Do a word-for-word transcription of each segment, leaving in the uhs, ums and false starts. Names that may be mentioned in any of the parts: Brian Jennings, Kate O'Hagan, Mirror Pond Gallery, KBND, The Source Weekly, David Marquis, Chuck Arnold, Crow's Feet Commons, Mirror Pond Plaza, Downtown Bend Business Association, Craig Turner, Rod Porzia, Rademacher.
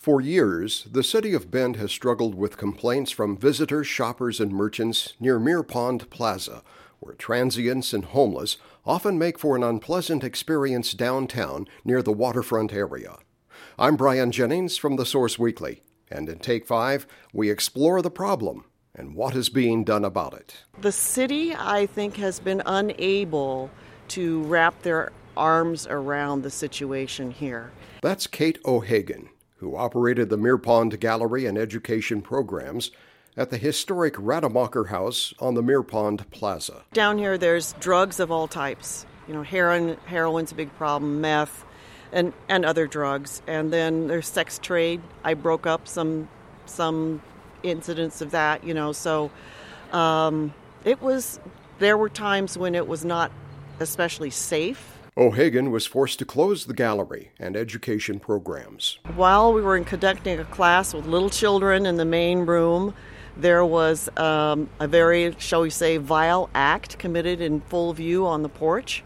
For years, the city of Bend has struggled with complaints from visitors, shoppers, and merchants near Mirror Pond Plaza, where transients and homeless often make for an unpleasant experience downtown near the waterfront area. I'm Brian Jennings from The Source Weekly, and in Take five, we explore the problem and what is being done about it. The city, I think, has been unable to wrap their arms around the situation here. That's Kate O'Hagan, who operated the Mirror Pond Gallery and Education Programs at the historic Rademacher House on the Mirror Pond Plaza. Down here there's drugs of all types. You know, heroin, heroin's a big problem, meth, and, and other drugs. And then there's sex trade. I broke up some some incidents of that, you know. So um, it was, there were times when it was not especially safe. O'Hagan was forced to close the gallery and education programs. While we were conducting a class with little children in the main room, there was um, a very, shall we say, vile act committed in full view on the porch,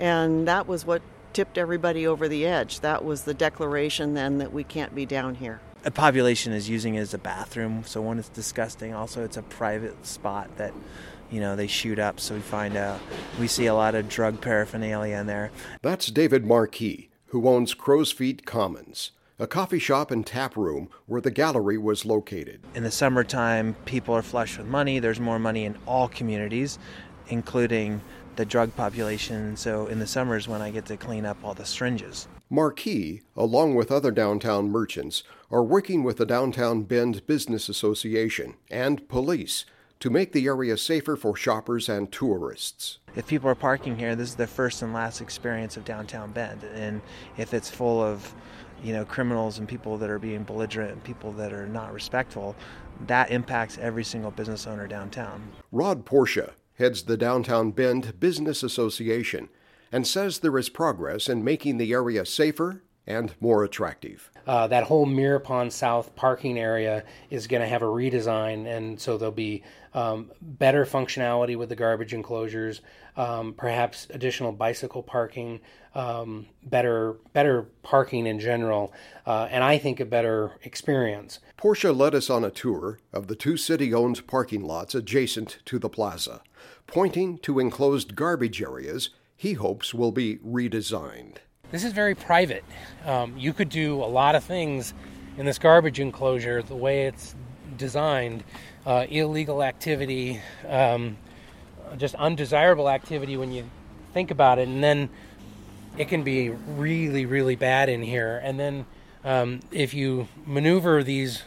and that was what tipped everybody over the edge. That was the declaration then that we can't be down here. A population is using it as a bathroom, so one, it's disgusting. Also, it's a private spot that, you know, they shoot up, so we find out. We see a lot of drug paraphernalia in there. That's David Marquis, who owns Crow's Feet Commons, a coffee shop and tap room where the gallery was located. In the summertime, people are flush with money. There's more money in all communities, including the drug population. So in the summers when I get to clean up all the syringes. Marquis, along with other downtown merchants, are working with the Downtown Bend Business Association and police to make the area safer for shoppers and tourists. If people are parking here, this is their first and last experience of downtown Bend. And if it's full of, you know, criminals and people that are being belligerent and people that are not respectful, that impacts every single business owner downtown. Rod Porzia heads the Downtown Bend Business Association and says there is progress in making the area safer and more attractive. Uh, that whole Mirror Pond South parking area is going to have a redesign, and so there'll be um, better functionality with the garbage enclosures, um, perhaps additional bicycle parking, um, better better parking in general, uh, and I think a better experience. Porzia led us on a tour of the two city-owned parking lots adjacent to the plaza, pointing to enclosed garbage areas he hopes will be redesigned. This is very private. Um, you could do a lot of things in this garbage enclosure, the way it's designed, uh, illegal activity, um, just undesirable activity when you think about it. And then it can be really, really bad in here. And then um, if you maneuver these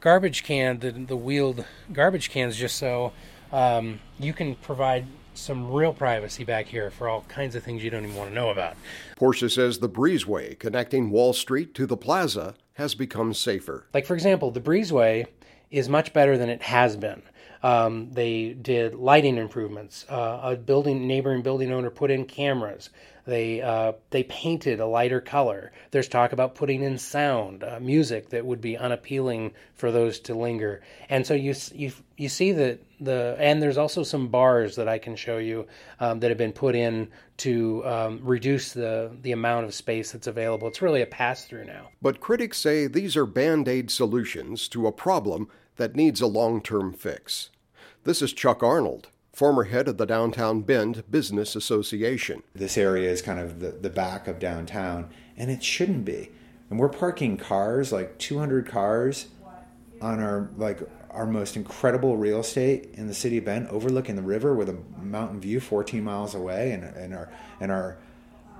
garbage cans, the, the wheeled garbage cans just so, um, you can provide some real privacy back here for all kinds of things you don't even want to know about. Porzia says the breezeway connecting Wall Street to the plaza has become safer. Like, for example, the breezeway is much better than it has been. Um, they did lighting improvements. Uh, a building neighboring building owner put in cameras. They uh, they painted a lighter color. There's talk about putting in sound, uh, music that would be unappealing for those to linger. And so you you you see that the and there's also some bars that I can show you um, that have been put in to um, reduce the the amount of space that's available. It's really a pass-through now. But critics say these are band-aid solutions to a problem that needs a long-term fix. This is Chuck Arnold, former head of the Downtown Bend Business Association. This area is kind of the, the back of downtown, and it shouldn't be. And we're parking cars, like two hundred cars, on our like our most incredible real estate in the city of Bend, overlooking the river with a mountain view fourteen miles away, and, and our and our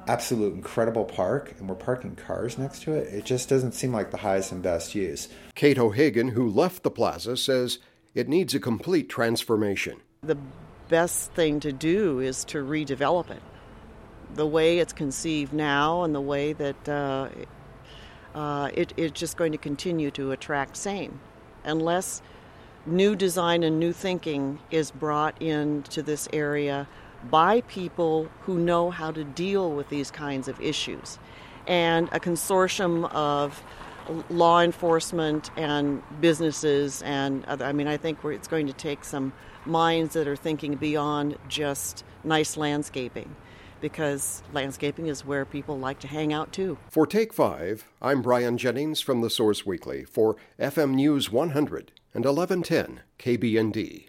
absolute incredible park, and we're parking cars next to it. It just doesn't seem like the highest and best use. Kate O'Hagan, who left the plaza, says it needs a complete transformation. The best thing to do is to redevelop it. The way it's conceived now and the way that uh, uh, it, it's just going to continue to attract same, unless new design and new thinking is brought into this area by people who know how to deal with these kinds of issues. And a consortium of law enforcement and businesses and other, I mean, I think we're, it's going to take some minds that are thinking beyond just nice landscaping because landscaping is where people like to hang out too. For Take Five, I'm Brian Jennings from The Source Weekly for F M News one hundred and eleven ten K B N D.